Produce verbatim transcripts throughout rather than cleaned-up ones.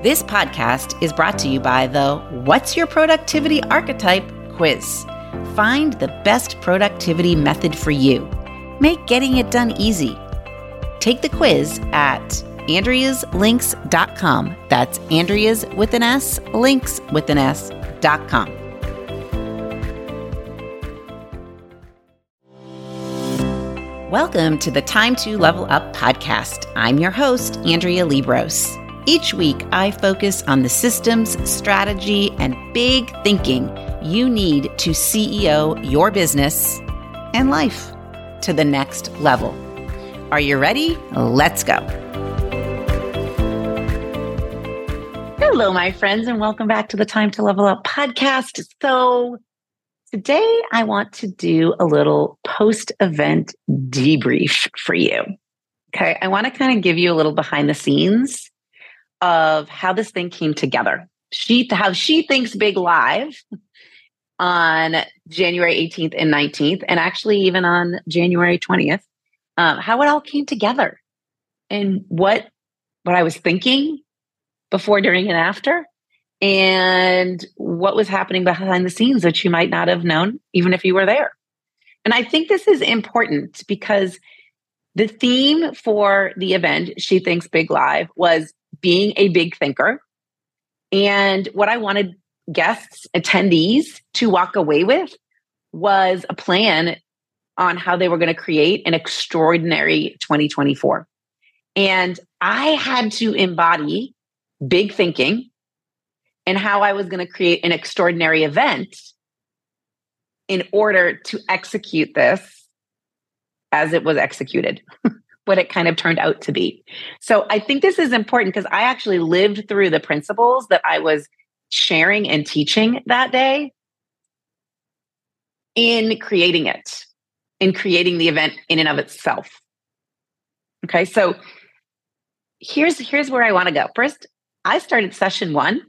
This podcast is brought to you by the What's Your Productivity Archetype quiz. Find the best productivity method for you. Make getting it done easy. Take the quiz at Andreas Links dot com. That's Andreas with an S, links with an S dot com. Welcome to the Time to Level Up podcast. I'm your host, Andrea Liebross. Each week, I focus on the systems, strategy, and big thinking you need to C E O your business and life to the next level. Are you ready? Let's go. Hello, my friends, and welcome back to the Time to Level Up podcast. So today I want to do a little post-event debrief for you. Okay, I want to kind of give you a little behind the scenes of how this thing came together. She, how She Thinks Big Live on January eighteenth and nineteenth, and actually even on January twentieth, um, how it all came together and what what I was thinking before, during, and after, and what was happening behind the scenes that you might not have known, even if you were there. And I think this is important because the theme for the event, She Thinks Big Live, was being a big thinker. And what I wanted guests, attendees to walk away with was a plan on how they were going to create an extraordinary twenty twenty-four. And I had to embody big thinking and how I was going to create an extraordinary event in order to execute this as it was executed, what it kind of turned out to be. So I think this is important because I actually lived through the principles that I was sharing and teaching that day in creating it, in creating the event in and of itself. Okay, so here's, here's where I want to go. First, I started session one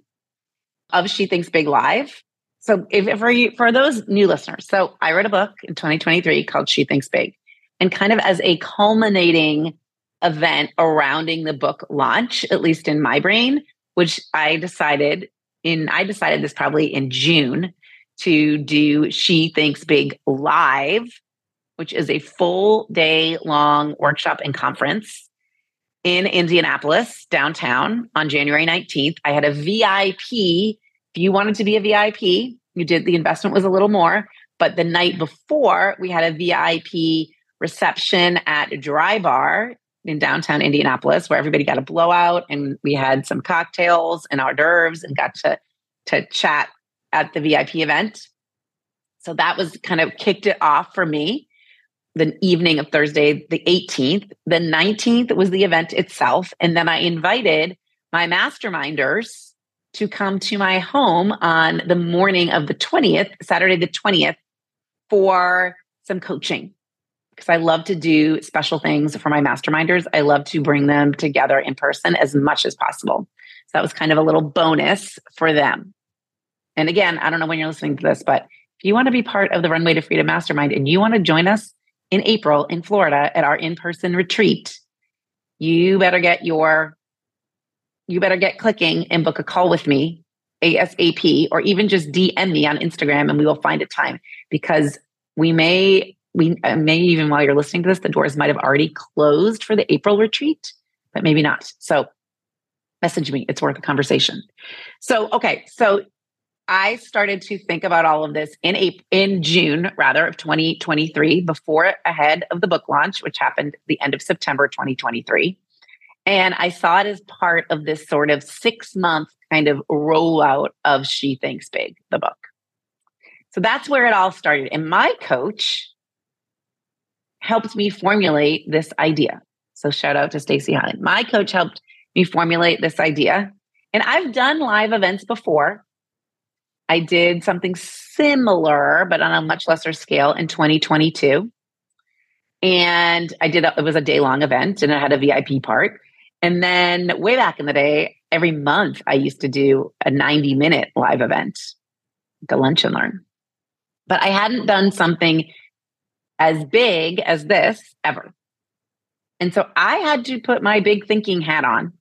of She Thinks Big Live. So if, if for, you, for those new listeners, so I wrote a book in twenty twenty-three called She Thinks Big, and kind of as a culminating event around the book launch, at least in my brain, which I decided in, I decided this probably in June to do She Thinks Big Live, which is a full day long workshop and conference in Indianapolis, downtown, on January nineteenth. I had a V I P. If you wanted to be a V I P, you did, the investment was a little more, but the night before we had a V I P reception at Dry Bar in downtown Indianapolis, where everybody got a blowout and we had some cocktails and hors d'oeuvres and got to, to chat at the V I P event. So that was kind of kicked it off for me. The evening of Thursday, the eighteenth, the nineteenth was the event itself. And then I invited my masterminders to come to my home on the morning of the twentieth, Saturday the twentieth, for some coaching. Because I love to do special things for my masterminders. I love to bring them together in person as much as possible. So that was kind of a little bonus for them. And again, I don't know when you're listening to this, but if you want to be part of the Runway to Freedom Mastermind and you want to join us in April in Florida at our in-person retreat, you better get your, you better get clicking and book a call with me ASAP, or even just D M me on Instagram and we will find a time, because we may... We uh, maybe even while you're listening to this, the doors might have already closed for the April retreat, but maybe not. So message me. It's worth a conversation. So, okay. So I started to think about all of this in April, in June, rather, of twenty twenty-three, before, ahead of the book launch, which happened the end of September twenty twenty-three. And I saw it as part of this sort of six-month kind of rollout of She Thinks Big, the book. So that's where it all started. And my coach helped me formulate this idea. So shout out to Stacy Haaland. My coach helped me formulate this idea. And I've done live events before. I did something similar, but on a much lesser scale in twenty twenty-two. And I did, a, it was a day-long event and it had a V I P part. And then way back in the day, every month I used to do a ninety minute live event, like a lunch and learn. But I hadn't done something as big as this ever. And so I had to put my big thinking hat on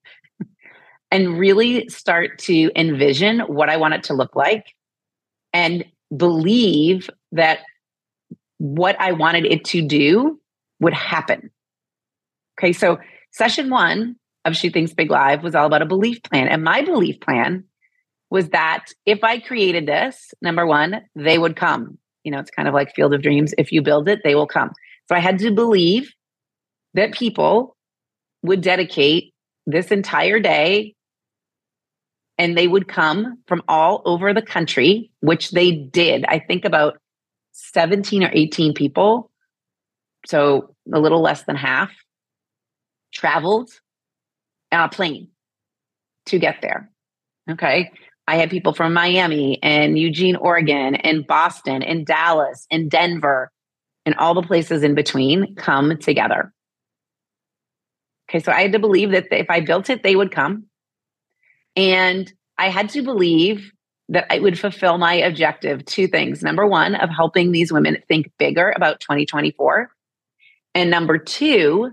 and really start to envision what I want it to look like and believe that what I wanted it to do would happen. Okay, so session one of She Thinks Big Live was all about a belief plan. And my belief plan was that if I created this, number one, they would come. You know, it's kind of like Field of Dreams. If you build it, they will come. So I had to believe that people would dedicate this entire day and they would come from all over the country, which they did. I think about seventeen or eighteen people, so a little less than half, traveled on a plane to get there. Okay. I had people from Miami and Eugene, Oregon, and Boston and Dallas and Denver and all the places in between come together. Okay. So I had to believe that if I built it, they would come. And I had to believe that I would fulfill my objective. Two things. Number one, of helping these women think bigger about twenty twenty-four. And number two,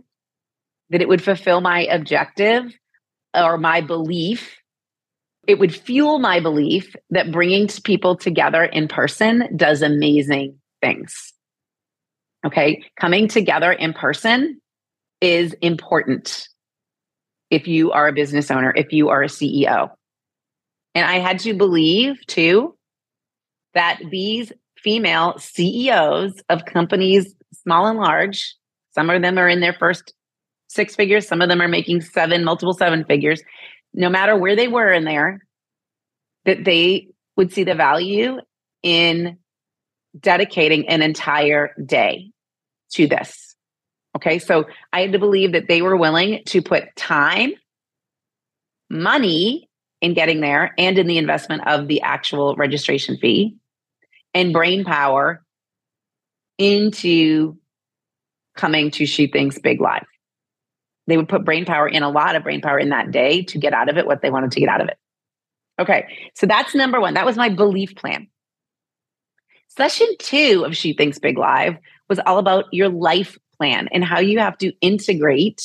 that it would fulfill my objective or my belief. It would fuel my belief that bringing people together in person does amazing things. Okay. Coming together in person is important if you are a business owner, if you are a C E O. And I had to believe too that these female C E Os of companies, small and large, some of them are in their first six figures, some of them are making seven, multiple seven figures, no matter where they were in there, that they would see the value in dedicating an entire day to this. Okay, so I had to believe that they were willing to put time, money in getting there, and in the investment of the actual registration fee, and brain power into coming to She Thinks Big Live. They would put brain power in, a lot of brain power in that day to get out of it what they wanted to get out of it. Okay, so that's number one. That was my belief plan. Session two of She Thinks Big Live was all about your life plan and how you have to integrate.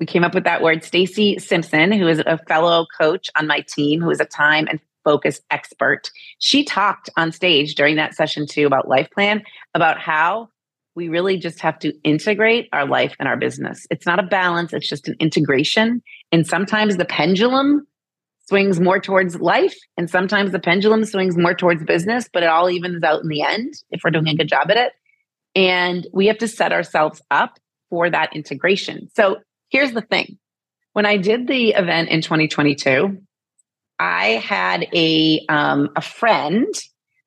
We came up with that word, Stacy Simpson, who is a fellow coach on my team, who is a time and focus expert. She talked on stage during that session two about life plan, about how we really just have to integrate our life and our business. It's not a balance. It's just an integration. And sometimes the pendulum swings more towards life. And sometimes the pendulum swings more towards business, but it all evens out in the end if we're doing a good job at it. And we have to set ourselves up for that integration. So here's the thing. When I did the event in twenty twenty-two, I had a, um, a friend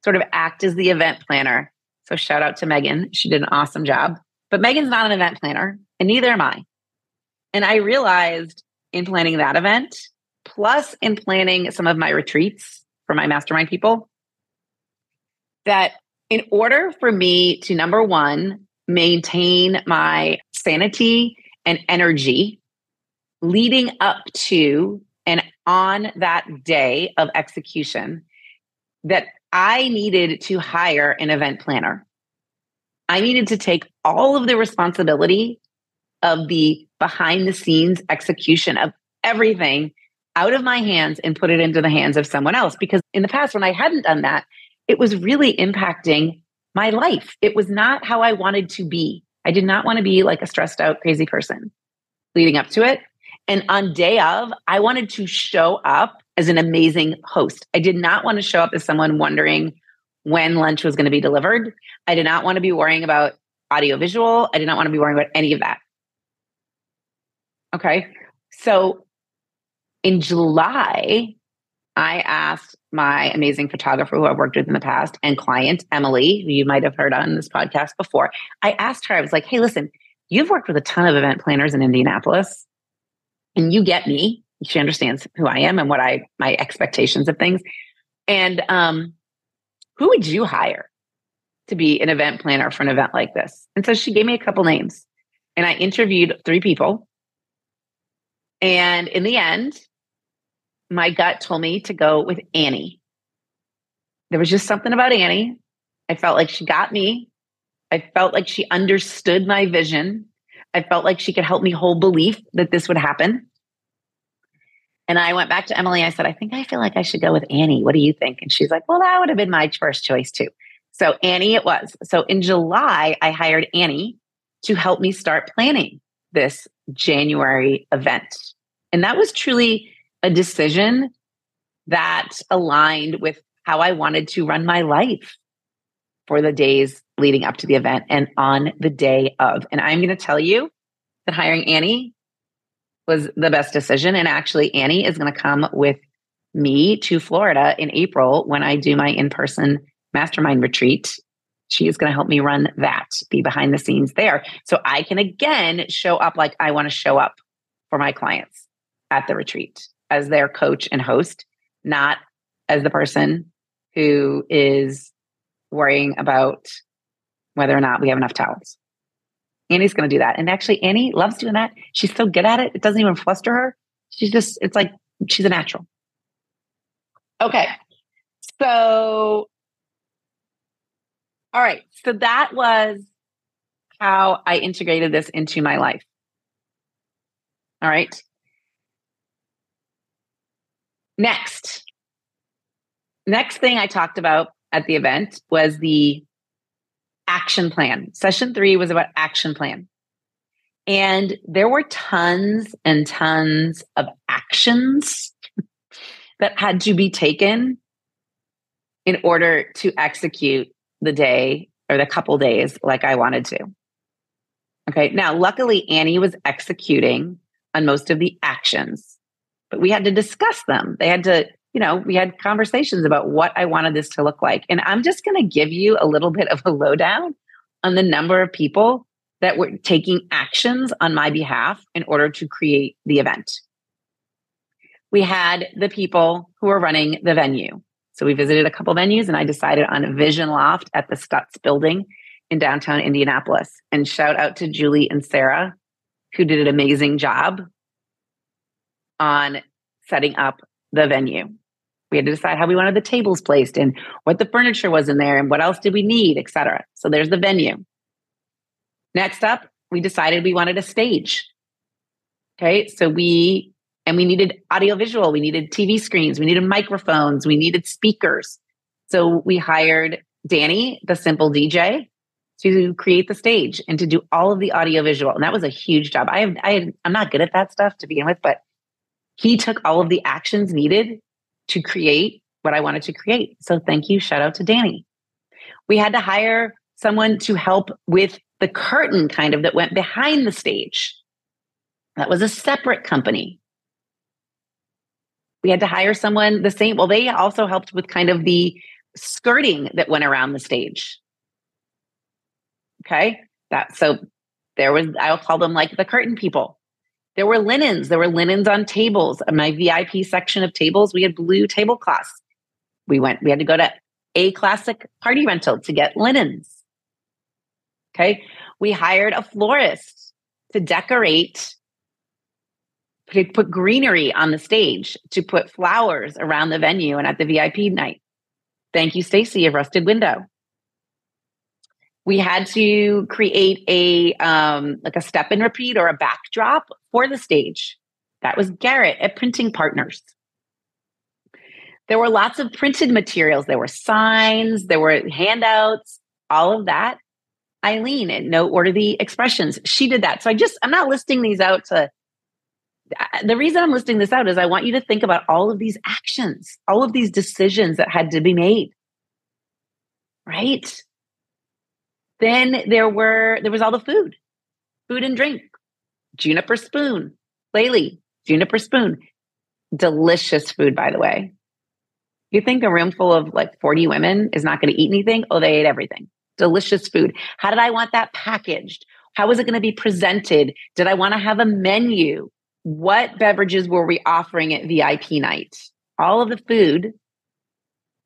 sort of act as the event planner. So shout out to Megan. She did an awesome job. But Megan's not an event planner, and neither am I. And I realized in planning that event, plus in planning some of my retreats for my mastermind people, that in order for me to, number one, maintain my sanity and energy leading up to and on that day of execution, that I needed to hire an event planner. I needed to take all of the responsibility of the behind the scenes execution of everything out of my hands and put it into the hands of someone else. Because in the past, when I hadn't done that, it was really impacting my life. It was not how I wanted to be. I did not want to be like a stressed out, crazy person leading up to it. And on day of, I wanted to show up as an amazing host. I did not want to show up as someone wondering when lunch was going to be delivered. I did not want to be worrying about audiovisual. I did not want to be worrying about any of that. Okay. So in July, I asked my amazing photographer who I've worked with in the past and client, Emily, who you might have heard on this podcast before. I asked her, I was like, hey, listen, you've worked with a ton of event planners in Indianapolis and you get me. She understands who I am and what I, my expectations of things. And um, who would you hire to be an event planner for an event like this? And so she gave me a couple names and I interviewed three people. And in the end, my gut told me to go with Annie. There was just something about Annie. I felt like she got me. I felt like she understood my vision. I felt like she could help me hold belief that this would happen. And I went back to Emily. I said, I think I feel like I should go with Annie. What do you think? And she's like, well, that would have been my first choice too. So Annie it was. So in July, I hired Annie to help me start planning this January event. And that was truly a decision that aligned with how I wanted to run my life for the days leading up to the event and on the day of. And I'm going to tell you that hiring Annie was the best decision. And actually, Annie is going to come with me to Florida in April when I do my in-person mastermind retreat. She is going to help me run that, be behind the scenes there. So I can again show up like I want to show up for my clients at the retreat as their coach and host, not as the person who is worrying about whether or not we have enough towels. Annie's going to do that. And actually, Annie loves doing that. She's so good at it. It doesn't even fluster her. She's just, it's like, she's a natural. Okay. So, all right. So that was how I integrated this into my life. All right. Next. Next thing I talked about at the event was the action plan. Session three was about action plan. And there were tons and tons of actions that had to be taken in order to execute the day or the couple days like I wanted to. Okay. Now, luckily, Annie was executing on most of the actions, but we had to discuss them. They had to, you know, we had conversations about what I wanted this to look like. And I'm just going to give you a little bit of a lowdown on the number of people that were taking actions on my behalf in order to create the event. We had the people who were running the venue. So we visited a couple venues and I decided on Vision Loft at the Stutz building in downtown Indianapolis. And shout out to Julie and Sarah, who did an amazing job on setting up the venue. We had to decide how we wanted the tables placed and what the furniture was in there and what else did we need, et cetera. So there's the venue. Next up, we decided we wanted a stage. Okay. So we, and we needed audiovisual. We needed T V screens. We needed microphones. We needed speakers. So we hired Danny, the Simple D J, to create the stage and to do all of the audiovisual. And that was a huge job. I have, I had, I'm not good at that stuff to begin with, but he took all of the actions needed to create what I wanted to create. So thank you. Shout out to Danny. We had to hire someone to help with the curtain kind of that went behind the stage. That was a separate company. We had to hire someone the same. Well, they also helped with kind of the skirting that went around the stage. Okay. That, so there was, I'll call them like the curtain people. There were linens. There were linens on tables. In my V I P section of tables, we had blue tablecloths. We went, we had to go to A Classic Party Rental to get linens. Okay. We hired a florist to decorate, to put greenery on the stage, to put flowers around the venue and at the V I P night. Thank you, Stacy of Rusted Window. We had to create a um, like a step and repeat or a backdrop for the stage. That was Garrett at Printing Partners. There were lots of printed materials. There were signs, there were handouts, all of that. Eileen at Noteworthy Expressions, she did that. So I just, I'm not listing these out to, the reason I'm listing this out is I want you to think about all of these actions, all of these decisions that had to be made, right? Then there were there was all the food, food and drink. Juniper Spoon, Laylee, Juniper Spoon. Delicious food, by the way. You think a room full of like forty women is not going to eat anything? Oh, they ate everything. Delicious food. How did I want that packaged? How was it going to be presented? Did I want to have a menu? What beverages were we offering at V I P night? All of the food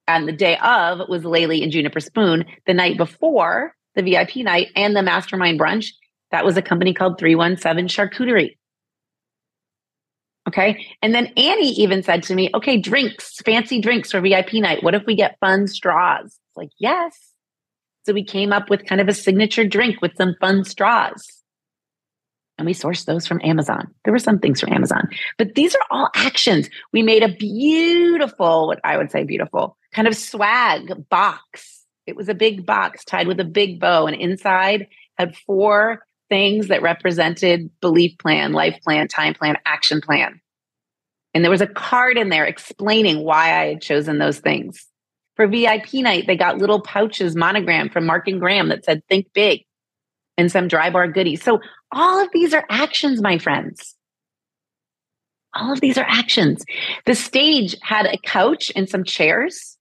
on the day of was Laylee and Juniper Spoon. The night before, the V I P night and the mastermind brunch, that was a company called three one seven Charcuterie. Okay. And then Annie even said to me, okay, drinks, fancy drinks for V I P night. What if we get fun straws? It's like, yes. So we came up with kind of a signature drink with some fun straws. and we sourced those from Amazon. There were some things from Amazon, but these are all actions. We made a beautiful, what I would say beautiful, kind of swag box. It was a big box tied with a big bow, and inside had four things that represented belief plan, life plan, time plan, action plan. And there was a card in there explaining why I had chosen those things. For V I P night, they got little pouches monogrammed from Mark and Graham that said, think big, and some Dry Bar goodies. So all of these are actions, my friends. All of these are actions. The stage had a couch and some chairs.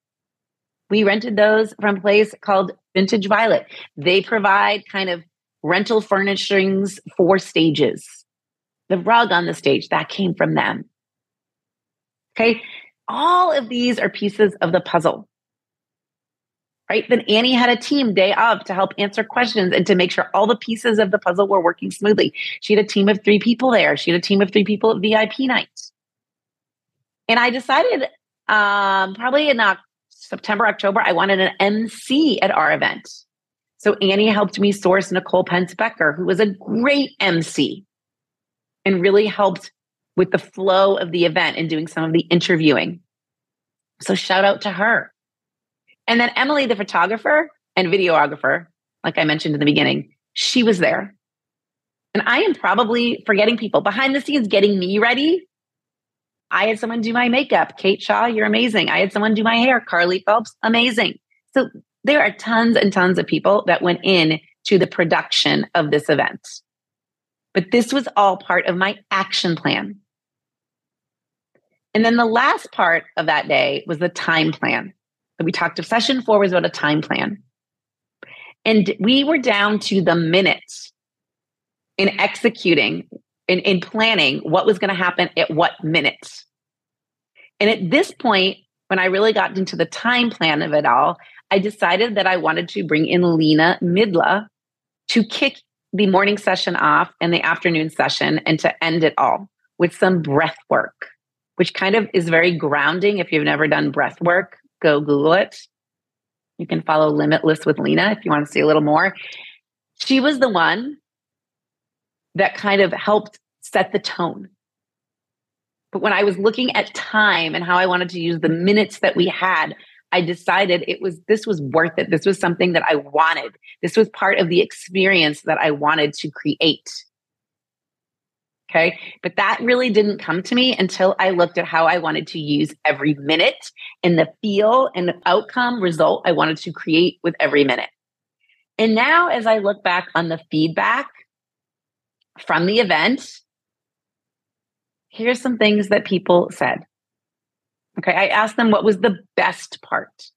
We rented those from a place called Vintage Violet. They provide kind of rental furnishings for stages. The rug on the stage, that came from them. Okay. All of these are pieces of the puzzle, right? Then Annie had a team day of to help answer questions and to make sure all the pieces of the puzzle were working smoothly. She had a team of three people there. She had a team of three people at V I P night. And I decided um, probably in uh, September, October, I wanted an M C at our event. So Annie helped me source Nicole Pence Becker, who was a great M C and really helped with the flow of the event and doing some of the interviewing. So shout out to her. And then Emily, the photographer and videographer, like I mentioned in the beginning, she was there. And I am probably forgetting people behind the scenes getting me ready. I had someone do my makeup. Kate Shaw, you're amazing. I had someone do my hair. Carly Phelps, amazing. So there are tons and tons of people that went in to the production of this event. But this was all part of my action plan. And then the last part of that day was the time plan. We talked of session four was about a time plan. And we were down to the minute in executing, in, in planning what was going to happen at what minute. And at this point, when I really got into the time plan of it all, I decided that I wanted to bring in Lena Midla to kick the morning session off and the afternoon session and to end it all with some breath work, which kind of is very grounding. If you've never done breath work, go Google it. You can follow Limitless with Lena if you want to see a little more. She was the one that kind of helped set the tone. But when I was looking at time and how I wanted to use the minutes that we had, I decided it was, this was worth it. This was something that I wanted. This was part of the experience that I wanted to create. Okay. But that really didn't come to me until I looked at how I wanted to use every minute and the feel and the outcome result I wanted to create with every minute. And now as I look back on the feedback from the event, here's some things that people said. Okay, I asked them what was the best part.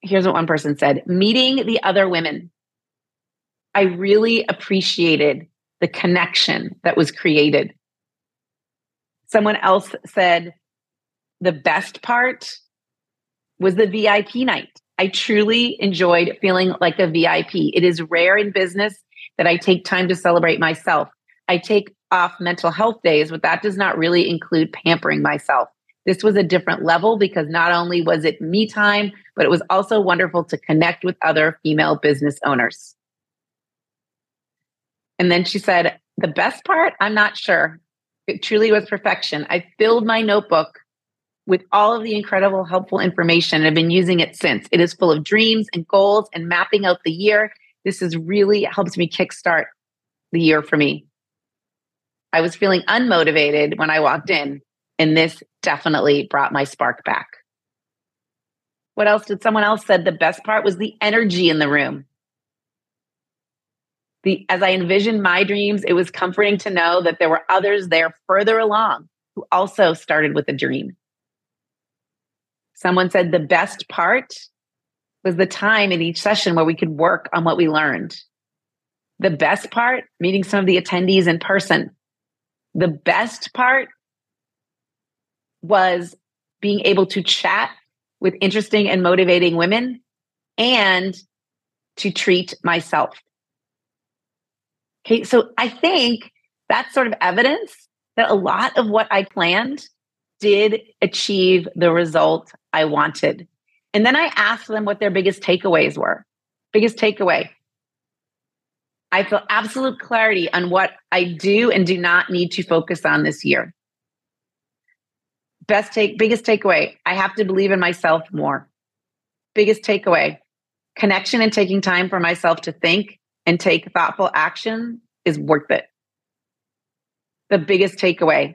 Here's what one person said. Meeting the other women. I really appreciated the connection that was created. Someone else said the best part was the V I P night. I truly enjoyed feeling like a V I P. It is rare in business that I take time to celebrate myself. I take off mental health days, but that does not really include pampering myself. This was a different level because not only was it me time, but it was also wonderful to connect with other female business owners. And then she said, the best part, I'm not sure. It truly was perfection. I filled my notebook with all of the incredible helpful information and I've been using it since. It is full of dreams and goals and mapping out the year. This has really helped me kickstart the year for me. I was feeling unmotivated when I walked in, and this definitely brought my spark back. What else did someone else said? The best part was the energy in the room. The, as I envisioned my dreams, it was comforting to know that there were others there further along who also started with a dream. Someone said the best part was the time in each session where we could work on what we learned. The best part, meeting some of the attendees in person. The best part was being able to chat with interesting and motivating women and to treat myself. Okay, so I think that's sort of evidence that a lot of what I planned did achieve the result I wanted. And then I asked them what their biggest takeaways were. Biggest takeaway. I feel absolute clarity on what I do and do not need to focus on this year. Best take, biggest takeaway, I have to believe in myself more. Biggest takeaway, connection and taking time for myself to think and take thoughtful action is worth it. The biggest takeaway,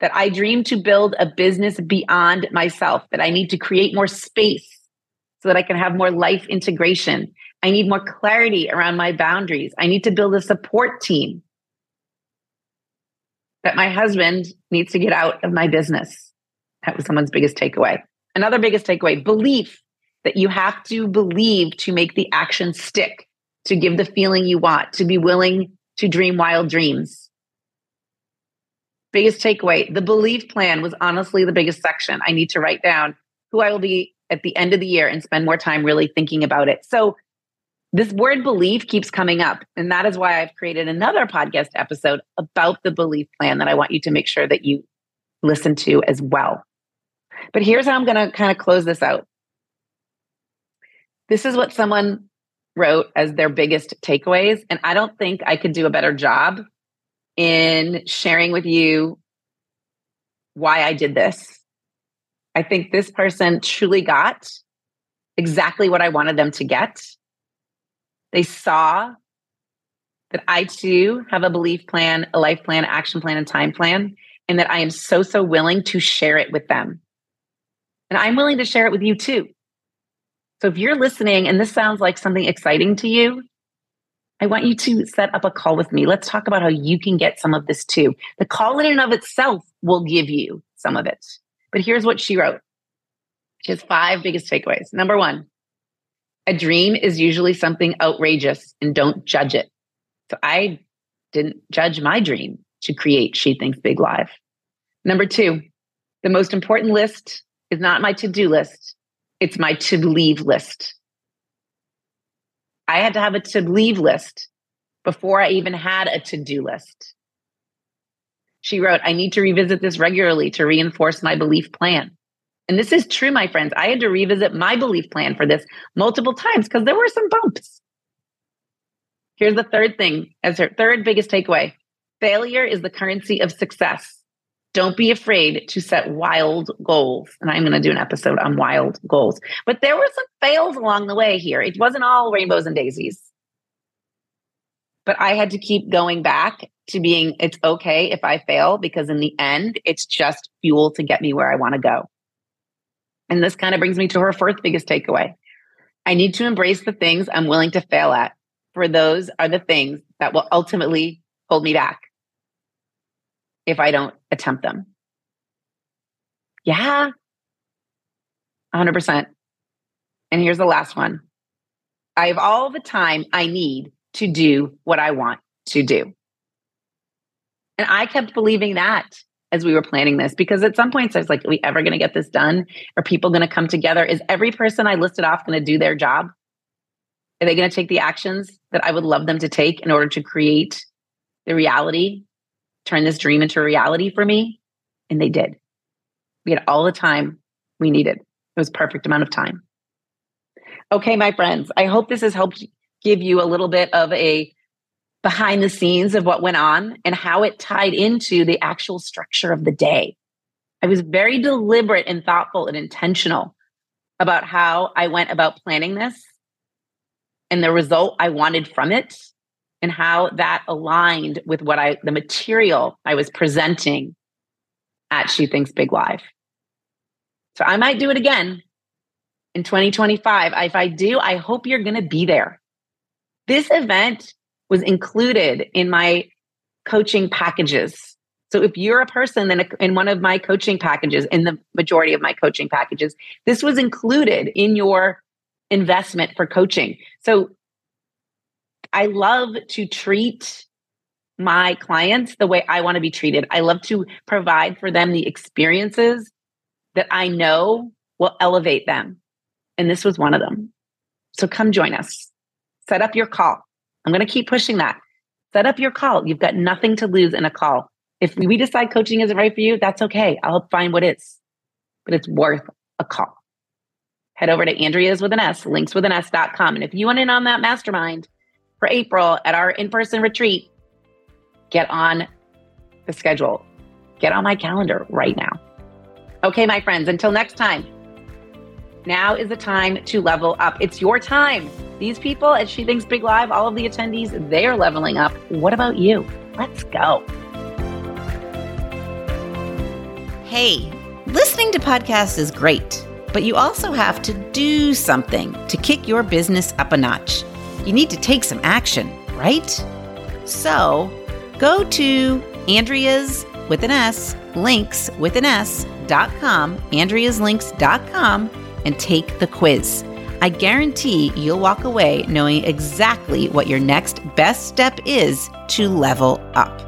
that I dream to build a business beyond myself, that I need to create more space so that I can have more life integration. I need more clarity around my boundaries. I need to build a support team. That my husband needs to get out of my business. That was someone's biggest takeaway. Another biggest takeaway, belief, that you have to believe to make the action stick, to give the feeling you want, to be willing to dream wild dreams. Biggest takeaway, the belief plan was honestly the biggest section. I need to write down who I will be at the end of the year and spend more time really thinking about it. So this word belief keeps coming up. And that is why I've created another podcast episode about the belief plan that I want you to make sure that you listen to as well. But here's how I'm going to kind of close this out. This is what someone wrote as their biggest takeaways. And I don't think I could do a better job in sharing with you why I did this. I think this person truly got exactly what I wanted them to get. They saw that I too have a belief plan, a life plan, action plan, and time plan, and that I am so, so willing to share it with them. And I'm willing to share it with you too. So if you're listening and this sounds like something exciting to you, I want you to set up a call with me. Let's talk about how you can get some of this too. The call in and of itself will give you some of it. But here's what she wrote. She has five biggest takeaways. Number one, a dream is usually something outrageous and don't judge it. So I didn't judge my dream to create She Thinks Big Live. Number two, the most important list is not my to-do list. It's my to-believe list. I had to have a to-believe list before I even had a to-do list. She wrote, I need to revisit this regularly to reinforce my belief plan. And this is true, my friends. I had to revisit my belief plan for this multiple times because there were some bumps. Here's the third thing as her third biggest takeaway. Failure is the currency of success. Don't be afraid to set wild goals. And I'm going to do an episode on wild goals. But there were some fails along the way here. It wasn't all rainbows and daisies. But I had to keep going back to being, it's okay if I fail, because in the end, it's just fuel to get me where I want to go. And this kind of brings me to her fourth biggest takeaway. I need to embrace the things I'm willing to fail at, for those are the things that will ultimately hold me back if I don't attempt them. Yeah, one hundred percent. And here's the last one. I have all the time I need to do what I want to do. And I kept believing that as we were planning this, because at some points I was like, are we ever going to get this done? Are people going to come together? Is every person I listed off going to do their job? Are they going to take the actions that I would love them to take in order to create the reality, turn this dream into a reality for me? And they did. We had all the time we needed. It was a perfect amount of time. Okay, my friends, I hope this has helped give you a little bit of a behind the scenes of what went on and how it tied into the actual structure of the day. I was very deliberate and thoughtful and intentional about how I went about planning this and the result I wanted from it and how that aligned with what I, the material I was presenting at She Thinks Big Live. So I might do it again in twenty twenty-five. If I do, I hope you're going to be there. This event was included in my coaching packages. So if you're a person then in one of my coaching packages, in the majority of my coaching packages, this was included in your investment for coaching. So I love to treat my clients the way I want to be treated. I love to provide for them the experiences that I know will elevate them. And this was one of them. So come join us. Set up your call. I'm going to keep pushing that. Set up your call. You've got nothing to lose in a call. If we decide coaching isn't right for you, that's okay. I'll help find what is, but it's worth a call. Head over to Andrea's with an S, links with an S dot com. And if you want in on that mastermind, for April at our in-person retreat, get on the schedule. Get on my calendar right now. Okay, my friends, until next time, now is the time to level up. It's your time. These people at She Thinks Big Live, all of the attendees, they are leveling up. What about you? Let's go. Hey, listening to podcasts is great, but you also have to do something to kick your business up a notch. You need to take some action, right? So go to Andrea's with an S, links with an S, dot com, Andrea's Links dot com, and take the quiz. I guarantee you'll walk away knowing exactly what your next best step is to level up.